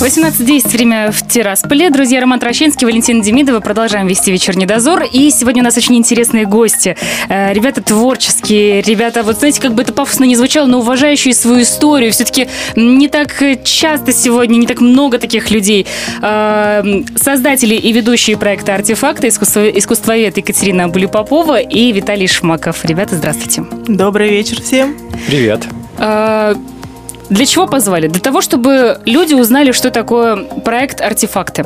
18:10, время в Тирасполе. Друзья, Роман Трощенский, Валентина Демидова. Продолжаем вести «Вечерний дозор». И сегодня у нас очень интересные гости. Ребята творческие, ребята, вот знаете, как бы это пафосно не звучало, но уважающие свою историю. Все-таки не так часто сегодня, не так много таких людей. Создатели и ведущие проекта «Артефакты», искусствовед Екатерина Були-Попова и Виталий Шмаков. Ребята, здравствуйте. Добрый вечер всем. Привет. Для чего позвали? Для того, чтобы люди узнали, что такое проект «Артефакты».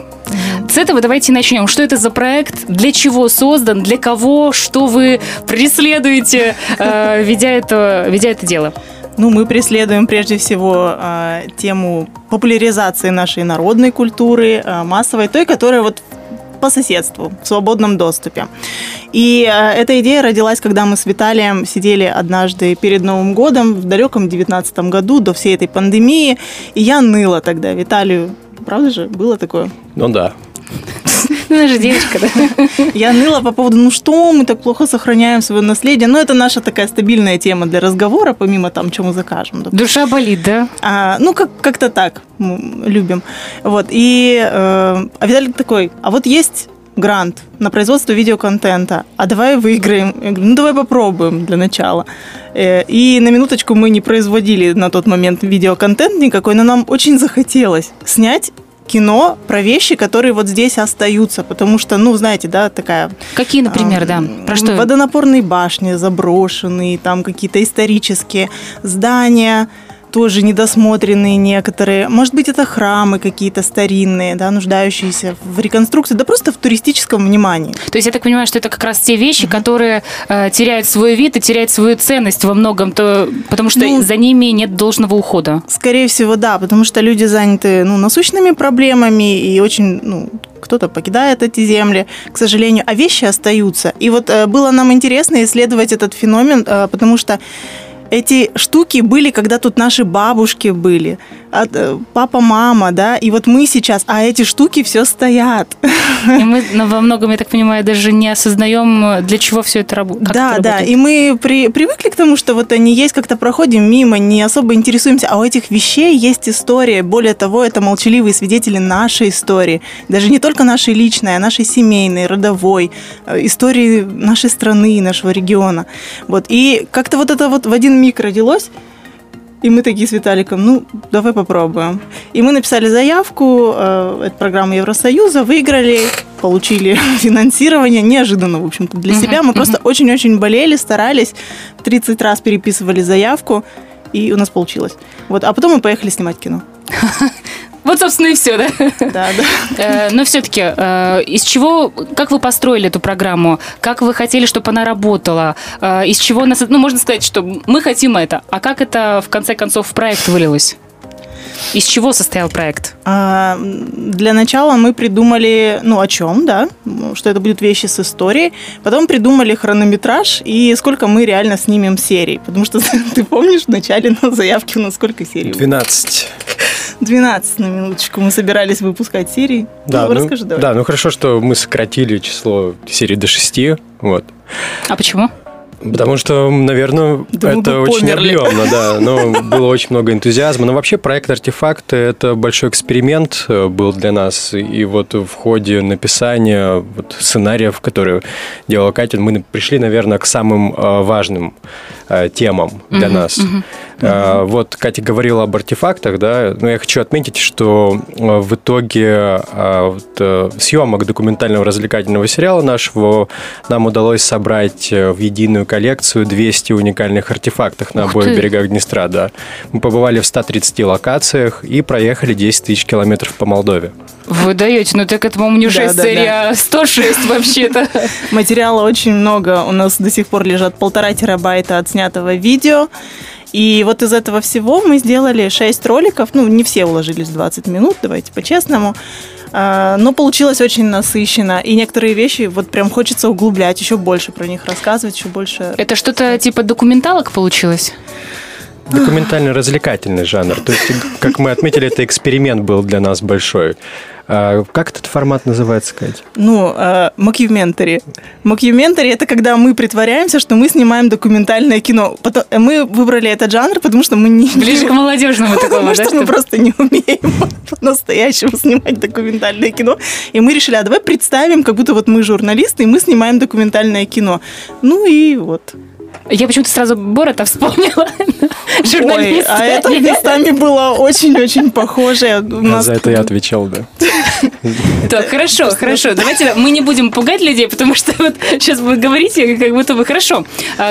С этого давайте начнем. Что это за проект? Для чего создан? Для кого? Что вы преследуете, ведя это дело? Ну, мы преследуем прежде всего тему популяризации нашей народной культуры, массовой, той, которая вот по соседству, в свободном доступе. И эта идея родилась, когда мы с Виталием сидели однажды перед Новым годом в далеком 2019 году, до всей этой пандемии, и я ныла тогда Виталию. Правда же? Было такое? Ну да. Ну, она же девочка, да? Я ныла по поводу, ну что, мы так плохо сохраняем свое наследие. Но это наша такая стабильная тема для разговора, помимо там, что мы закажем. Допустим. Душа болит, да? Ну, как-то так мы любим. Вот. И Виталик такой, а вот есть грант на производство видеоконтента, а давай выиграем. Я говорю, ну давай попробуем для начала. И на минуточку мы не производили на тот момент видеоконтент никакой, но нам очень захотелось снять кино про вещи, которые вот здесь остаются, потому что, ну, знаете, да, такая... Какие, например, да? Про что? Водонапорные башни заброшенные, там какие-то исторические здания, тоже недосмотренные некоторые. Может быть, это храмы какие-то старинные, да, нуждающиеся в реконструкции, да просто в туристическом внимании. То есть я так понимаю, что это как раз те вещи, которые теряют свой вид и теряют свою ценность во многом, то, потому что за ними нет должного ухода. Скорее всего, да, потому что люди заняты насущными проблемами и очень... кто-то покидает эти земли, к сожалению, а вещи остаются. И вот было нам интересно исследовать этот феномен, потому что эти штуки были, когда тут наши бабушки были, папа, мама, да, и вот мы сейчас, а эти штуки все стоят. И мы во многом, я так понимаю, даже не осознаем, для чего все это работает. Да, да, и мы привыкли к тому, что вот они есть, как-то проходим мимо, не особо интересуемся, а у этих вещей есть история, более того, это молчаливые свидетели нашей истории, даже не только нашей личной, а нашей семейной, родовой, истории нашей страны, нашего региона. Вот, и как-то вот это вот в один миг родилось, и мы такие с Виталиком, давай попробуем. И мы написали заявку, это программа Евросоюза, выиграли, получили финансирование, неожиданно, в общем-то, для себя. Мы просто очень-очень болели, старались, 30 раз переписывали заявку, и у нас получилось. Вот, а потом мы поехали снимать кино. Вот, собственно, и все, да? Да, да. Но все-таки, из чего, как вы построили эту программу? Как вы хотели, чтобы она работала? Из чего нас, можно сказать, что мы хотим это, а как это, в конце концов, в проект вылилось? Из чего состоял проект? Для начала мы придумали, о чем, да, что это будут вещи с историей. Потом придумали хронометраж и сколько мы реально снимем серий. Потому что, ты помнишь, в начале на заявке у нас сколько серий? 12. 12 на минуточку мы собирались выпускать серии. Да, расскажи, давай. Да, хорошо, что мы сократили число серий до 6. Вот. А почему? Потому что, наверное, это очень объемно, да. Но было очень много энтузиазма. Но вообще проект «Артефакты» — это большой эксперимент был для нас. И вот в ходе написания сценариев, которые делала Катя, мы пришли, наверное, к самым важным темам для нас. Вот Катя говорила об артефактах, да, но я хочу отметить, что в итоге съемок документального развлекательного сериала нашего нам удалось собрать в единую коллекцию 200 уникальных артефактов на обоих берегах Днестра, да. Мы побывали в 130 локациях и проехали 10 тысяч километров по Молдове. Вы даете, так это, по-моему, не 6 серий, а 106 вообще-то. Материала очень много, у нас до сих пор лежат 1,5 терабайта отснятого видео. И вот из этого всего мы сделали 6 роликов. Не все уложились в 20 минут, давайте по-честному. Но получилось очень насыщенно. И некоторые вещи прям хочется углублять, еще больше про них рассказывать, еще больше... Это что-то типа документалок получилось? Документально-развлекательный жанр. То есть, как мы отметили, это эксперимент был для нас большой. Как этот формат называется, Кать? Ну, мокьюментари. Мокьюментари – это когда мы притворяемся, что мы снимаем документальное кино. Мы выбрали этот жанр, потому что мы не... Ближе к молодежному такому, да? Потому что мы просто не умеем по-настоящему снимать документальное кино. И мы решили, а давай представим, как будто вот мы журналисты, и мы снимаем документальное кино. Ну и вот... Я почему-то сразу Борота вспомнила. Журналист. А это местами было очень-очень похоже. За это я отвечал, да. Так, хорошо, хорошо. Давайте мы не будем пугать людей, потому что вот сейчас вы говорите, как будто бы хорошо.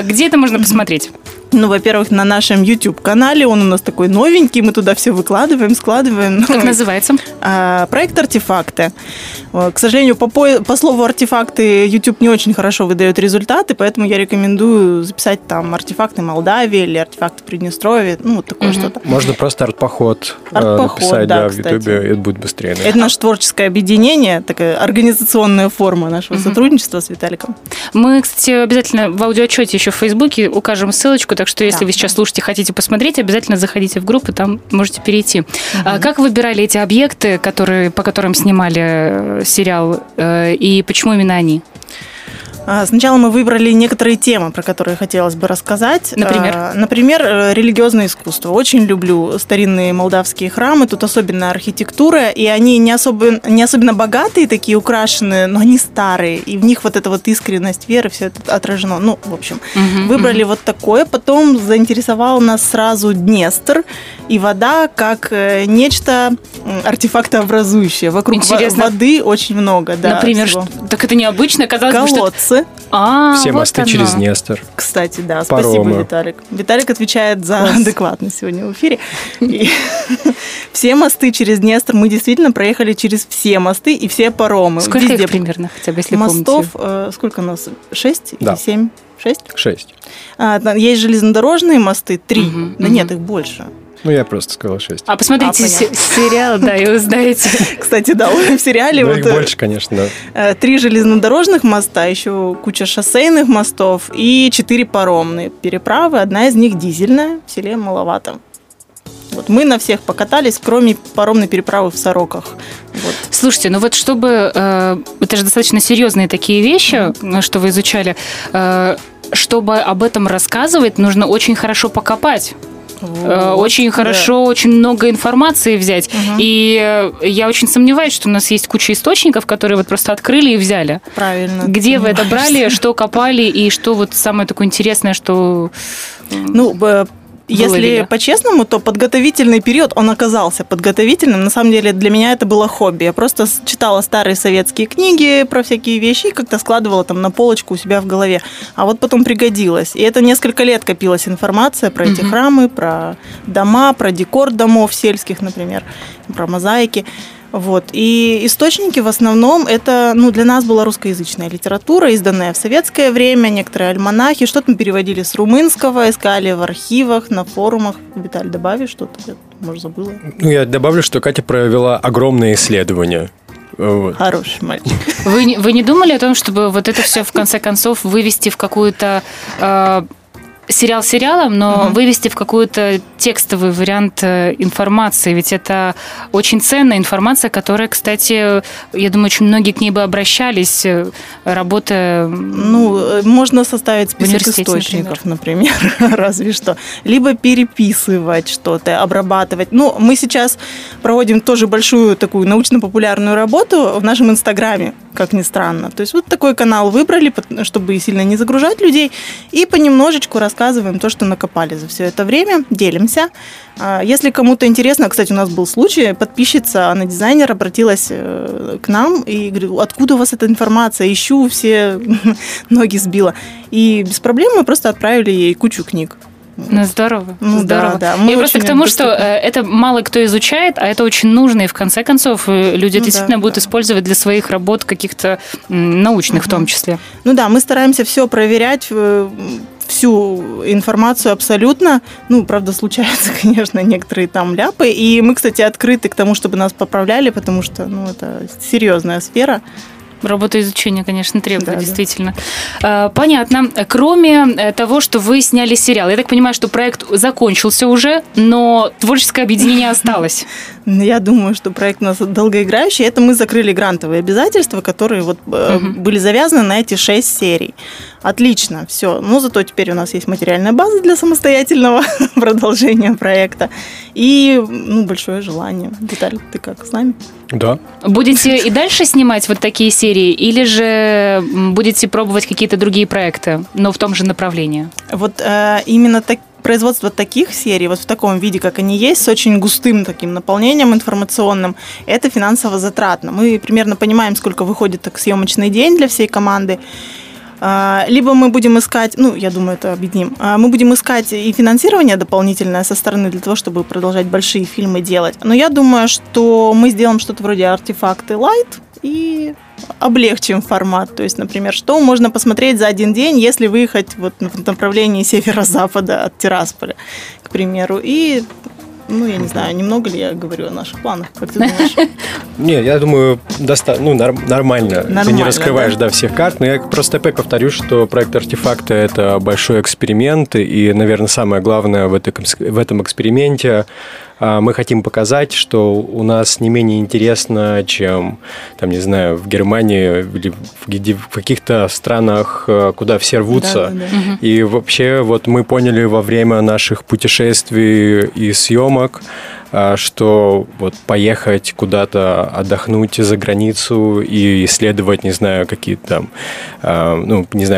Где это можно посмотреть? Ну, во-первых, на нашем YouTube-канале. Он у нас такой новенький, мы туда все выкладываем, складываем. Как называется? Проект «Артефакты». К сожалению, по слову «артефакты» YouTube не очень хорошо выдает результаты, поэтому я рекомендую записать там «Артефакты Молдавии» или «Артефакты Приднестровья». Ну, вот такое что-то. Можно просто «Артпоход» написать, да, в YouTube, это будет быстрее. Да? Это наше творческое объединение, такая организационная форма нашего сотрудничества с Виталиком. Мы, кстати, обязательно в аудиоотчете еще в Фейсбуке укажем ссылочку, так что если вы сейчас слушаете, хотите посмотреть, обязательно заходите в группу, там можете перейти. А как выбирали эти объекты, по которым снимали сериал, и почему именно они? Сначала мы выбрали некоторые темы, про которые хотелось бы рассказать. Например? Например, религиозное искусство. Очень люблю старинные молдавские храмы, тут особенно архитектура, и они не особенно богатые, такие украшенные, но они старые, и в них вот эта вот искренность веры, все это отражено. Ну, в общем, выбрали вот такое. Потом заинтересовал нас сразу Днестр и вода как нечто артефактообразующее. Вокруг воды очень много. Да, например, так это необычно, казалось бы, что это... Все мосты вот через Днестр. Кстати, да, паромы. Спасибо, Виталик. Виталик отвечает за адекватность сегодня в эфире. Все мосты через Днестр. Мы действительно проехали через все мосты и все паромы. Сколько их примерно, хотя бы, если помните? Мостов, сколько у нас? 6 или 7? 6. Есть железнодорожные мосты, 3. Да нет, их больше. Ну, я просто сказала 6. А посмотрите сериал, да, и узнаете. Кстати, да, в сериале... Ну, вот их больше, конечно, да. 3 железнодорожных моста, еще куча шоссейных мостов и 4 паромные переправы. Одна из них дизельная, в селе Маловато. Вот мы на всех покатались, кроме паромной переправы в Сороках. Вот. Слушайте, ну вот чтобы... это же достаточно серьезные такие вещи, что вы изучали. Чтобы об этом рассказывать, нужно очень хорошо покопать. Вот, очень хорошо, очень много информации взять. И я очень сомневаюсь, что у нас есть куча источников, которые вот просто открыли и взяли. Правильно. Где вы это брали, что копали и что вот самое такое интересное, что... Ну, если по-честному, то подготовительный период, он оказался подготовительным. На самом деле для меня это было хобби. Я просто читала старые советские книги про всякие вещи и как-то складывала там на полочку у себя в голове. А вот потом пригодилось. И это несколько лет копилась информация про эти храмы, про дома, про декор домов сельских, например, про мозаики. Вот. И источники в основном это, ну, для нас была русскоязычная литература, изданная в советское время, некоторые альманахи, что-то мы переводили с румынского, искали в архивах, на форумах. Виталь, добави что-то, я, может, забыла. Ну, я добавлю, что Катя провела огромное исследование. Вот. Хороший мальчик. Вы не думали о том, чтобы вот это все в конце концов вывести в какую-то... сериал сериалом, но вывести в какой-то текстовый вариант информации, ведь это очень ценная информация, которая, кстати, я думаю, очень многие к ней бы обращались, работая... Ну, можно составить список источников, например, разве что. Либо переписывать что-то, обрабатывать. Ну, мы сейчас проводим тоже большую такую научно-популярную работу в нашем Инстаграме, как ни странно. То есть вот такой канал выбрали, чтобы сильно не загружать людей, и понемножечку рассказываем то, что накопали за все это время, делимся. Если кому-то интересно, кстати, у нас был случай, подписчица, она дизайнер, обратилась к нам и говорит, откуда у вас эта информация, ищу, все ноги сбила. И без проблем мы просто отправили ей кучу книг. Ну, здорово. Ну, здорово. Да, да. Я просто к тому, что это мало кто изучает, а это очень нужно, и в конце концов люди действительно будут использовать для своих работ каких-то научных в том числе. Ну да, мы стараемся все проверять, всю информацию абсолютно. Ну, правда, случаются, конечно, некоторые там ляпы. И мы, кстати, открыты к тому, чтобы нас поправляли, потому что, ну, это серьезная сфера. Работа изучения, конечно, требует, да, действительно. Да. Понятно. Кроме того, что вы сняли сериал, я так понимаю, что проект закончился уже, но творческое объединение осталось. Я думаю, что проект у нас долгоиграющий. Это мы закрыли грантовые обязательства, которые вот были завязаны на эти 6 серий. Отлично, все. Но зато теперь у нас есть материальная база для самостоятельного продолжения проекта. И большое желание. Виталий, ты как, с нами? Да. Будете и дальше снимать вот такие серии, или же будете пробовать какие-то другие проекты, но в том же направлении? Вот именно так. Производство таких серий, вот в таком виде, как они есть, с очень густым таким наполнением информационным, это финансово затратно. Мы примерно понимаем, сколько выходит так съемочный день для всей команды. Либо мы будем искать, я думаю, это объединим, мы будем искать и финансирование дополнительное со стороны для того, чтобы продолжать большие фильмы делать. Но я думаю, что мы сделаем что-то вроде «Артефакты лайт» и облегчим формат. То есть, например, что можно посмотреть за один день, если выехать вот в направлении северо-запада от Тирасполя, к примеру. И, я не знаю, немного ли я говорю о наших планах, как ты думаешь? Не, я думаю, нормально. Ты не раскрываешь всех карт, но я просто опять повторю, что проект «Артефакты» — это большой эксперимент, и, наверное, самое главное в этом эксперименте — мы хотим показать, что у нас не менее интересно, чем, в Германии или в каких-то странах, куда все рвутся. Да. И вообще мы поняли во время наших путешествий и съемок, что поехать куда-то отдохнуть за границу и исследовать,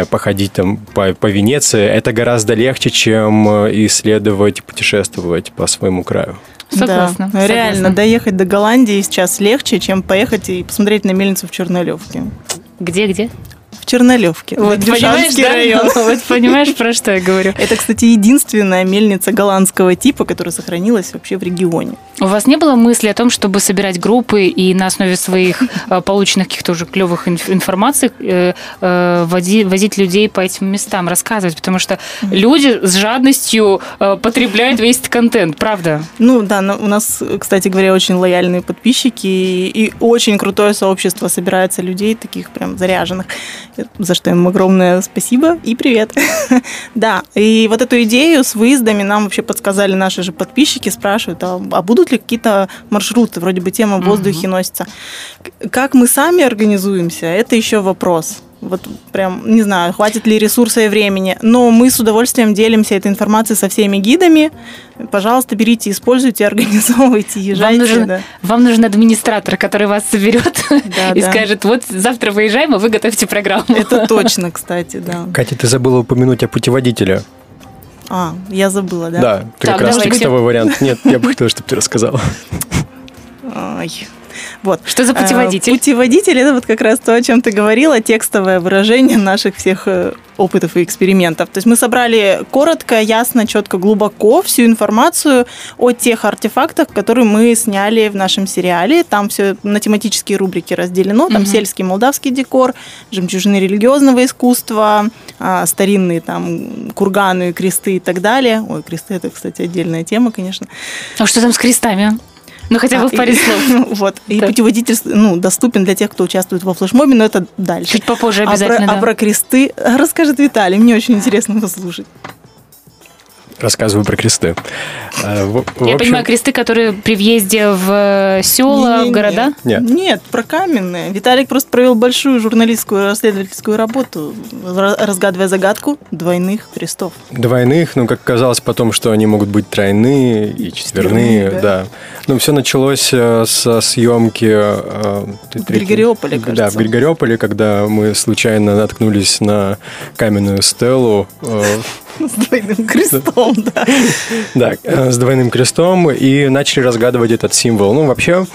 походить по Венеции, это гораздо легче, чем исследовать, путешествовать по своему краю. Согласна. Да, реально, доехать до Голландии сейчас легче, чем поехать и посмотреть на мельницу в Чернолёвке. Где? В Чернолёвке. Вот, понимаешь, район. Да? Вот понимаешь, про что я говорю. Это, кстати, единственная мельница голландского типа, которая сохранилась вообще в регионе. У вас не было мысли о том, чтобы собирать группы и на основе своих полученных каких-то уже клевых информаций возить людей по этим местам, рассказывать? Потому что люди с жадностью потребляют весь этот контент, правда? У нас, кстати говоря, очень лояльные подписчики и очень крутое сообщество собирается людей, таких прям заряженных, за что им огромное спасибо и привет. Да, и вот эту идею с выездами нам вообще подсказали наши же подписчики, спрашивают, а будут ли какие-то маршруты, вроде бы тема в воздухе носится. Как мы сами организуемся, это еще вопрос. Не знаю, хватит ли ресурса и времени, но мы с удовольствием делимся этой информацией со всеми гидами. Пожалуйста, берите, используйте, организовывайте, езжайте. Вам нужен администратор, который вас соберет и скажет, вот завтра выезжаем, а вы готовьте программу. Это точно, кстати, да. Катя, ты забыла упомянуть о путеводителе. Я забыла, да? Да, ты как раз текстовый вариант. Нет, я бы хотела, чтобы ты рассказала. Вот. Что за путеводитель? Путеводитель – это вот как раз то, о чем ты говорила, текстовое выражение наших всех опытов и экспериментов. То есть мы собрали коротко, ясно, четко, глубоко всю информацию о тех артефактах, которые мы сняли в нашем сериале. Там все на тематические рубрики разделено. Там сельский молдавский декор, жемчужины религиозного искусства, старинные там курганы, кресты и так далее. Ой, кресты – это, кстати, отдельная тема, конечно. А что там с крестами? Хотя бы в паре слов. И путеводитель доступен для тех, кто участвует во флешмобе, но это дальше. Чуть попозже обязательно. А про кресты расскажет Виталий. Мне очень интересно послушать. Рассказываю про кресты. Я понимаю, кресты, которые при въезде в села, в города? Нет, про каменные. Виталик просто провел большую журналистскую расследовательскую работу, разгадывая загадку двойных крестов. Двойных, как казалось потом, что они могут быть тройные и четверные. Да. Все началось со съемки... в Григориополе, кажется. Да, в Григориополе, когда мы случайно наткнулись на каменную стелу... С двойным крестом, да. Да, с двойным крестом, и начали разгадывать этот символ. Вообще,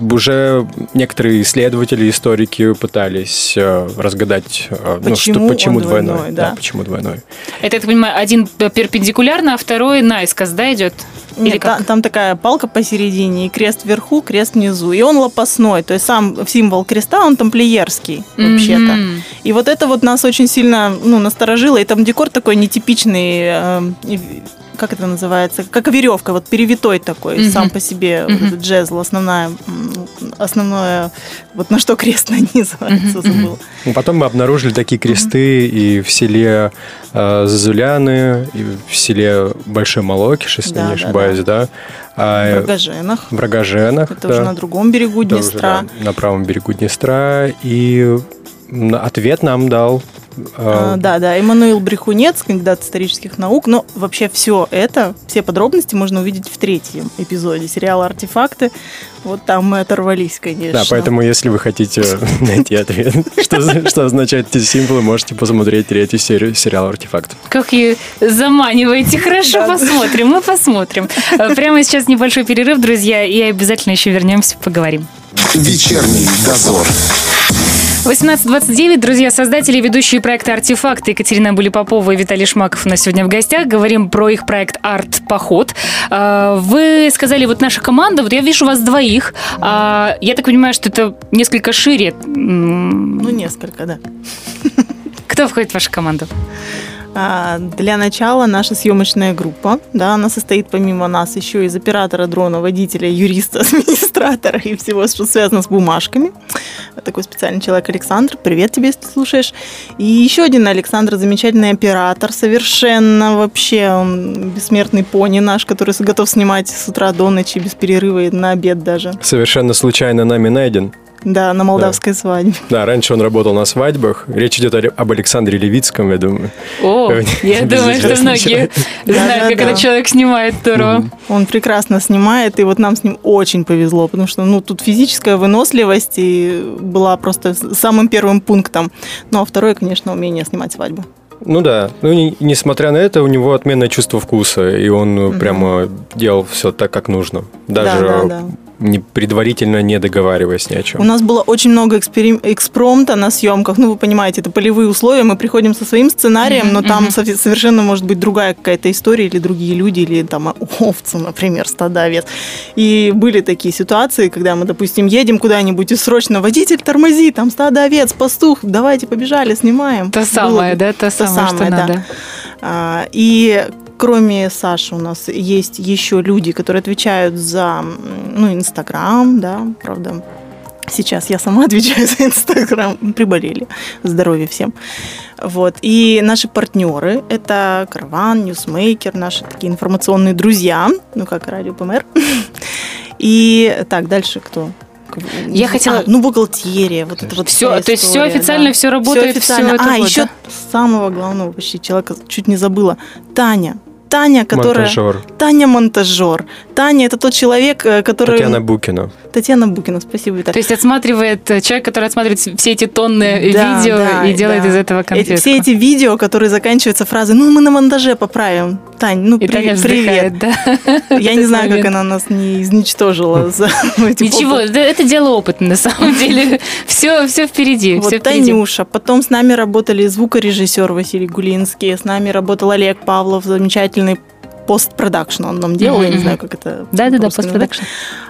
уже некоторые исследователи, историки пытались разгадать, почему двойной. Да, почему двойной. Это, я так понимаю, один перпендикулярно, а второй наискось, идет? Нет, там такая палка посередине, и крест вверху, крест внизу. И он лопастной, то есть сам символ креста, он тамплиерский вообще-то. И вот это нас очень сильно насторожило. И там декор такой нетипичный, как это называется, как веревка, вот перевитой такой, сам по себе вот этот жезл, основное, вот на что крест нанизывается, забыл. Потом мы обнаружили такие кресты и в селе Зазуляны, и в селе Большой Малокиш, если не ошибаюсь, да. В Врагоженах. Это уже на другом берегу Днестра. На правом берегу Днестра. И ответ нам дал... Эммануил Брехунец, кандидат исторических наук. Но вообще все это, все подробности можно увидеть в 3-м эпизоде сериала «Артефакты». Вот там мы оторвались, конечно. Да, поэтому если вы хотите найти ответ, что означают эти символы, можете посмотреть 3-ю серию сериала «Артефакт». Как ее заманиваете. Хорошо, посмотрим, мы посмотрим. Прямо сейчас небольшой перерыв, друзья, и обязательно еще вернемся, поговорим. Вечерний дозор. 18:29, друзья, создатели и ведущие проекта «Артефакты» Екатерина Були-Попова и Виталий Шмаков у нас сегодня в гостях. Говорим про их проект «Артпоход». Вы сказали, вот наша команда, вот я вижу вас двоих. Я так понимаю, что это несколько шире. Ну, несколько, да. Кто входит в вашу команду? Для начала наша съемочная группа, да, она состоит помимо нас еще из оператора дрона, водителя, юриста, администратора и всего, что связано с бумажками. Такой специальный человек Александр, привет тебе, если ты слушаешь. И еще один Александр, замечательный оператор, совершенно вообще, он бессмертный пони наш, который готов снимать с утра до ночи, без перерыва и на обед даже. Совершенно случайно нами найден. Да, на молдавской свадьбе. Да, раньше он работал на свадьбах. Речь идет об Александре Левицком, я думаю. Я думаю, что многие знают, как этот человек снимает здорово. Он прекрасно снимает, и вот нам с ним очень повезло, потому что тут физическая выносливость была просто самым первым пунктом. Ну, а второе, конечно, умение снимать свадьбу. Ну да, несмотря на это, у него отменное чувство вкуса, и он прямо делал все так, как нужно. Даже предварительно не договариваясь ни о чем. У нас было очень много экспромта на съемках. Ну, вы понимаете, это полевые условия. Мы приходим со своим сценарием, но там совершенно может быть другая какая-то история, или другие люди, или там овцы, например, стада овец. И были такие ситуации, когда мы, допустим, едем куда-нибудь, и срочно водитель, тормози, там стадо овец, пастух, давайте побежали, снимаем. То самое, что надо. И... Кроме Саши у нас есть еще люди, которые отвечают за, Инстаграм, да, правда. Сейчас я сама отвечаю за Инстаграм. Приболели. Здоровья всем. Вот. И наши партнеры – это Карван, Ньюсмейкер, наши такие информационные друзья, как Радио ПМР. И так, дальше кто? Я хотела... бухгалтерия, вот это вот все. История, то есть все официально, да. Все работает, все официально. Еще самого главного почти человека чуть не забыла. Таня, которая... Монтажер. Таня монтажер. Таня – это тот человек, который... Татьяна Букина, спасибо, Виталий. То есть человек, который отсматривает все эти тонны видео и делает из этого конфетку. Все эти видео, которые заканчиваются фразой мы на монтаже поправим. Тань, привет. Да. Я не знаю, как она нас не изничтожила. Ничего, это дело опытное, на самом деле. Все впереди. Вот Танюша. Потом с нами работали звукорежиссер Василий Гулинский, с нами работал Олег Павлов, замечательный постпродакшн он нам делал, я не знаю, как это... Да, постпродакшн.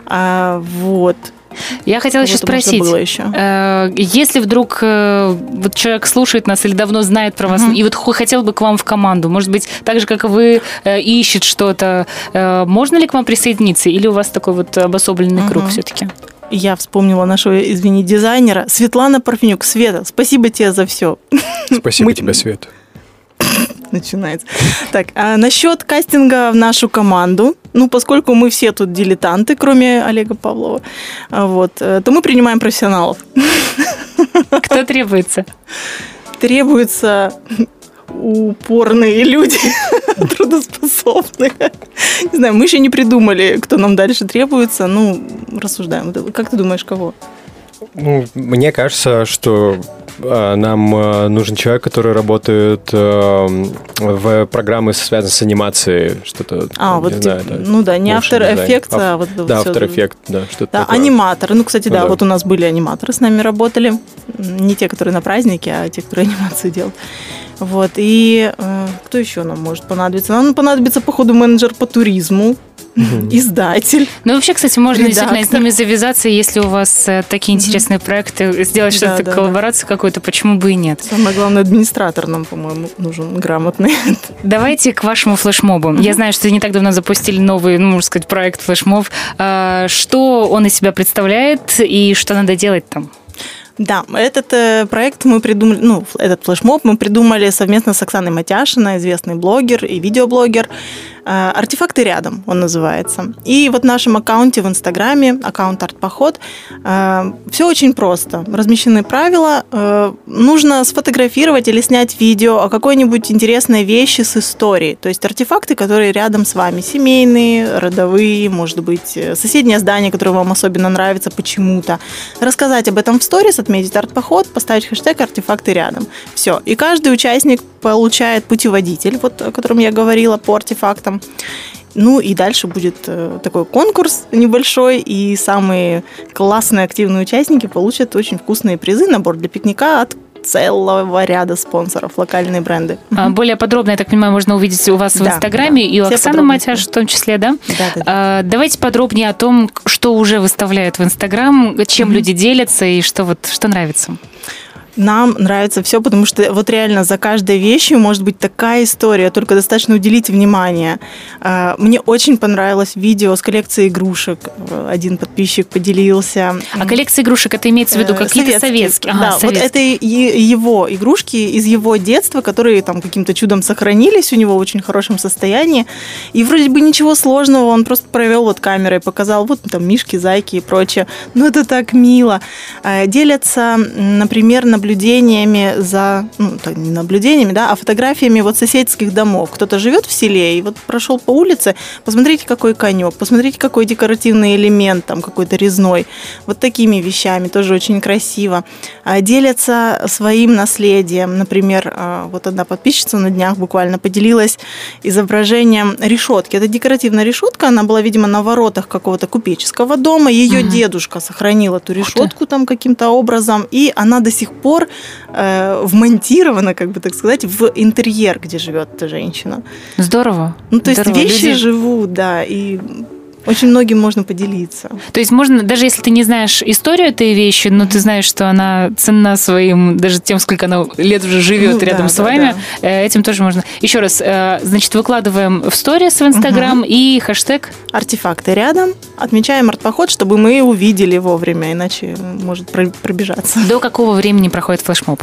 Вот. Я хотела еще спросить, если вдруг человек слушает нас или давно знает про вас, и хотел бы к вам в команду, может быть, так же, как и вы, ищет что-то, можно ли к вам присоединиться, или у вас такой обособленный круг все-таки? Я вспомнила нашего, дизайнера, Светлана Парфенюк. Света, спасибо тебе за все. Спасибо тебе, Свет. Начинается. Так, а насчет кастинга в нашу команду, поскольку мы все тут дилетанты, кроме Олега Павлова, то мы принимаем профессионалов. Кто требуется? Требуется... упорные люди, трудоспособные. Не знаю, мы еще не придумали, кто нам дальше требуется. Рассуждаем. Как ты думаешь, кого? Мне кажется, что нам нужен человек, который работает в программы, связанные с анимацией, что-то. Не After Effects, а вот After Effects, да, что-то. Да, аниматоры. У нас были аниматоры, с нами работали, не те, которые на празднике, а те, которые анимацию делают. Кто еще нам может понадобиться? Нам понадобится, походу, менеджер по туризму. издатель. Ну, вообще, кстати, можно действительно с ними завязаться, если у вас такие интересные проекты, сделать что-то, коллаборацию какую-то, почему бы и нет. Самое главное, администратор нам, по-моему, нужен грамотный. Давайте к вашему флешмобу. Я знаю, что не так давно запустили новый, ну, можно сказать, проект флешмоб. Что он из себя представляет и что надо делать там? Да, этот проект мы придумали, ну, этот флешмоб мы придумали совместно с Оксаной Матяшиной, известный блогер и видеоблогер. «Артефакты рядом» он называется. И вот в нашем аккаунте в Инстаграме, аккаунт «Артпоход», все очень просто. Размещены правила. Нужно сфотографировать или снять видео о какой-нибудь интересной вещи с историей. То есть артефакты, которые рядом с вами. Семейные, родовые, может быть, соседнее здание, которое вам особенно нравится почему-то. Рассказать об этом в сторис, отметить «Артпоход», поставить хэштег «Артефакты рядом». Все. И каждый участник получает путеводитель, вот о котором я говорила, по артефактам. Ну и дальше будет такой конкурс небольшой, и самые классные активные участники получат очень вкусные призы, набор для пикника от целого ряда спонсоров, локальные бренды. Более подробно, я так понимаю, можно увидеть у вас в Инстаграме, и у Оксаны Матяш в том числе, да? Да. Давайте подробнее о том, что уже выставляют в Инстаграм, чем люди делятся и что, вот, что нравится. Нам нравится все, потому что вот реально за каждой вещью может быть такая история, только достаточно уделите внимание. Мне очень понравилось видео с коллекцией игрушек. Один подписчик поделился. А коллекция игрушек, это имеется в виду какие-то советские? Ага, да, советские. Вот это его игрушки из его детства, которые там каким-то чудом сохранились у него в очень хорошем состоянии. И вроде бы ничего сложного, он просто провел вот камерой, показал вот там мишки, зайки и прочее. Ну это так мило. Делятся, например, наблюдениями за... Ну, не наблюдениями, да, а фотографиями вот соседских домов. Кто-то живет в селе и вот прошел по улице, посмотрите, какой конек, посмотрите, какой декоративный элемент, там какой-то резной. Вот такими вещами тоже очень красиво. Делятся своим наследием. Например, вот одна подписчица на днях буквально поделилась изображением решетки. Это декоративная решетка, она была, видимо, на воротах какого-то купеческого дома. Ее дедушка сохранил эту решетку там каким-то образом, и она до сих пор вмонтировано, как бы так сказать, в интерьер, где живет эта женщина. Здорово. Ну, то здорово, есть вещи люди живут, да, и очень многим можно поделиться. То есть можно, даже если ты не знаешь историю этой вещи, но ты знаешь, что она ценна своим, даже тем, сколько она лет уже живет, ну, рядом, да, с вами, да, да, этим тоже можно. Еще раз, значит, выкладываем в сторис в Инстаграм и хэштег «Артефакты рядом», отмечаем «Артпоход», чтобы мы увидели вовремя, иначе может пробежаться. До какого времени проходит флешмоб?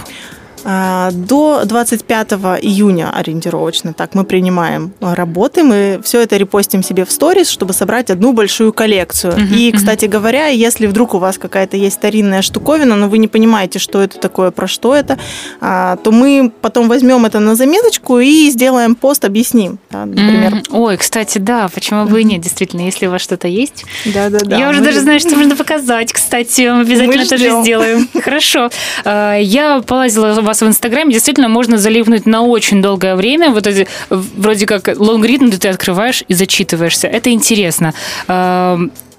До 25 июня ориентировочно. Так, мы принимаем работы, мы все это репостим себе в сторис, чтобы собрать одну большую коллекцию. И, кстати говоря, если вдруг у вас какая-то есть старинная штуковина, но вы не понимаете, что это такое, про что это, то мы потом возьмем это на заметочку и сделаем пост, объясним. Да, например. Ой, кстати, да, почему бы и нет, действительно, если у вас что-то есть. Да-да-да. Я уже даже знаю, что можно показать, кстати, обязательно тоже сделаем. Хорошо. Я полазила у вас в Инстаграме, действительно можно залипнуть на очень долгое время. Вот эти, вроде как, лонгрид, ты открываешь и зачитываешься. Это интересно.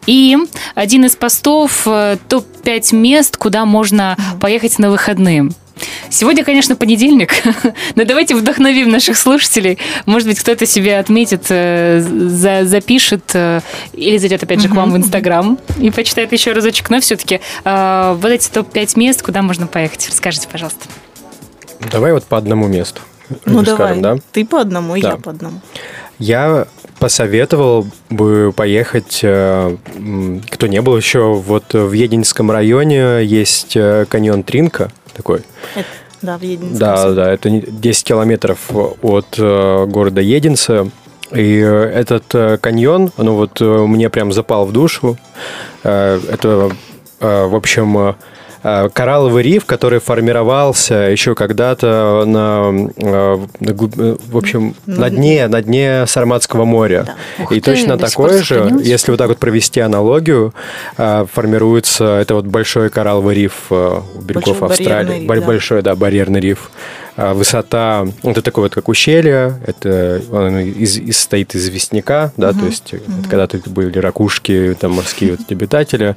И один из постов топ-5 мест, куда можно поехать на выходные. Сегодня, конечно, понедельник, но давайте вдохновим наших слушателей. Может быть, кто-то себе отметит, запишет или зайдет опять же к вам в Инстаграм и почитает еще разочек. Но все-таки вот эти топ-5 мест, куда можно поехать. Расскажите, пожалуйста. Давай вот по одному месту. Ну скажем, давай, да? Ты по одному, и да, я по одному. Я посоветовал бы поехать, кто не был еще, вот в Единском районе есть каньон Тринка такой. Это, да, в Единске. Да, это 10 километров от города Единца. И этот каньон, ну вот мне прям запал в душу. Это, в общем... коралловый риф, который формировался еще когда-то на дне Сарматского моря. Да. И точно такое же, если вот так вот провести аналогию, формируется это вот большой коралловый риф у берегов Австралии. Большой, да, барьерный риф. Высота, это такое вот как ущелье, это состоит из известняка, да, то есть когда-то были ракушки, там морские вот обитатели.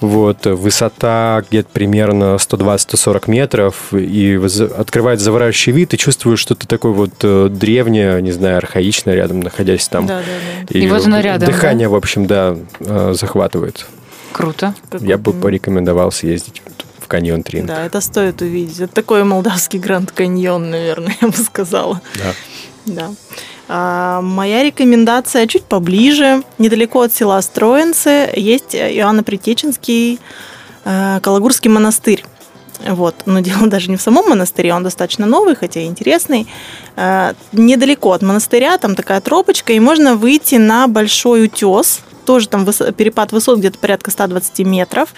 Вот, высота где-то примерно 120-140 метров, и открывает завораживающий вид, и чувствуешь, что ты такой вот древнее, не знаю, архаичное, рядом находясь там. Да, да, да. И вот оно рядом. Дыхание, да? В общем, да, захватывает. Круто. Я бы порекомендовал съездить в каньон Тринка. Да, это стоит увидеть. Это такой молдавский Гранд-каньон, наверное, я бы сказала. Да. Да. Моя рекомендация чуть поближе. Недалеко от села Строенцы есть Иоанно-Притеченский Калагурский монастырь. Вот. Но дело даже не в самом монастыре, он достаточно новый, хотя и интересный. Недалеко от монастыря, там такая тропочка, и можно выйти на большой утес. Тоже там перепад высот где-то порядка 120 метров.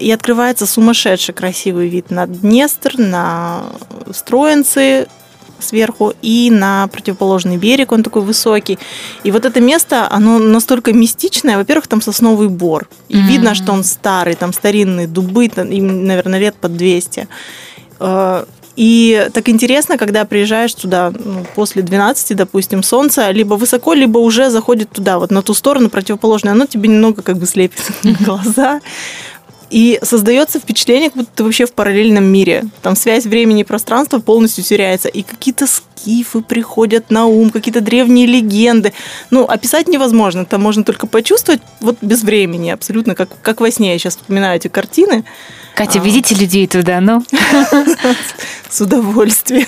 И открывается сумасшедший красивый вид на Днестр, на Строенцы сверху и на противоположный берег, он такой высокий. И вот это место, оно настолько мистичное. Во-первых, там сосновый бор. И видно, что он старый, там старинные дубы, им, наверное, лет под 200. И так интересно, когда приезжаешь туда, ну, после 12, допустим, солнца, либо высоко, либо уже заходит туда, вот на ту сторону противоположную, оно тебе немного как бы слепит глаза. И создается впечатление, как будто ты вообще в параллельном мире. Там связь времени и пространства полностью теряется. И какие-то скифы приходят на ум, какие-то древние легенды. Ну, описать невозможно. Там можно только почувствовать вот без времени абсолютно, как во сне. Я сейчас вспоминаю эти картины. Катя, ведите людей туда, ну. С удовольствием.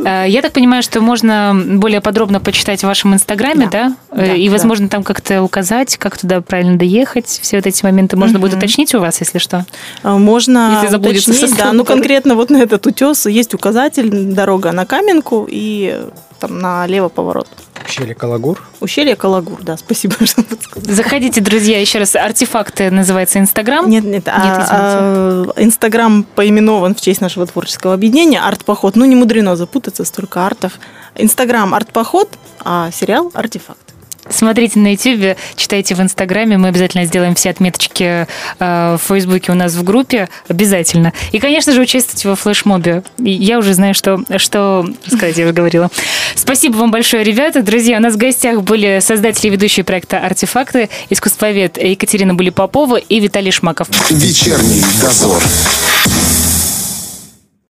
Я так понимаю, что можно более подробно почитать в вашем инстаграме, да? И, возможно, там как-то указать, как туда правильно доехать. Все вот эти моменты можно будет уточнить у вас, если что. Можно уточнить, да. Ну, конкретно вот на этот утес есть указатель, дорога на Каменку и там налево поворот. Ущелье Калагур? Ущелье Калагур, да, спасибо, что подсказали. Заходите, друзья, еще раз, «Артефакты» называется инстаграм. Нет, инстаграм поименован в честь нашего творческого объединения «Артпоход». Ну, не мудрено запутаться, столько артов. Инстаграм «Артпоход», а сериал «Артефакты». Смотрите на YouTube, читайте в Инстаграме. Мы обязательно сделаем все отметочки в Фейсбуке у нас в группе. Обязательно. И, конечно же, участвуйте во флешмобе. Я уже знаю, что сказать, я уже говорила. Спасибо вам большое, ребята. Друзья, у нас в гостях были создатели и ведущие проекта «Артефакты», искусствовед Екатерина Були-Попова и Виталий Шмаков. Вечерний дозор.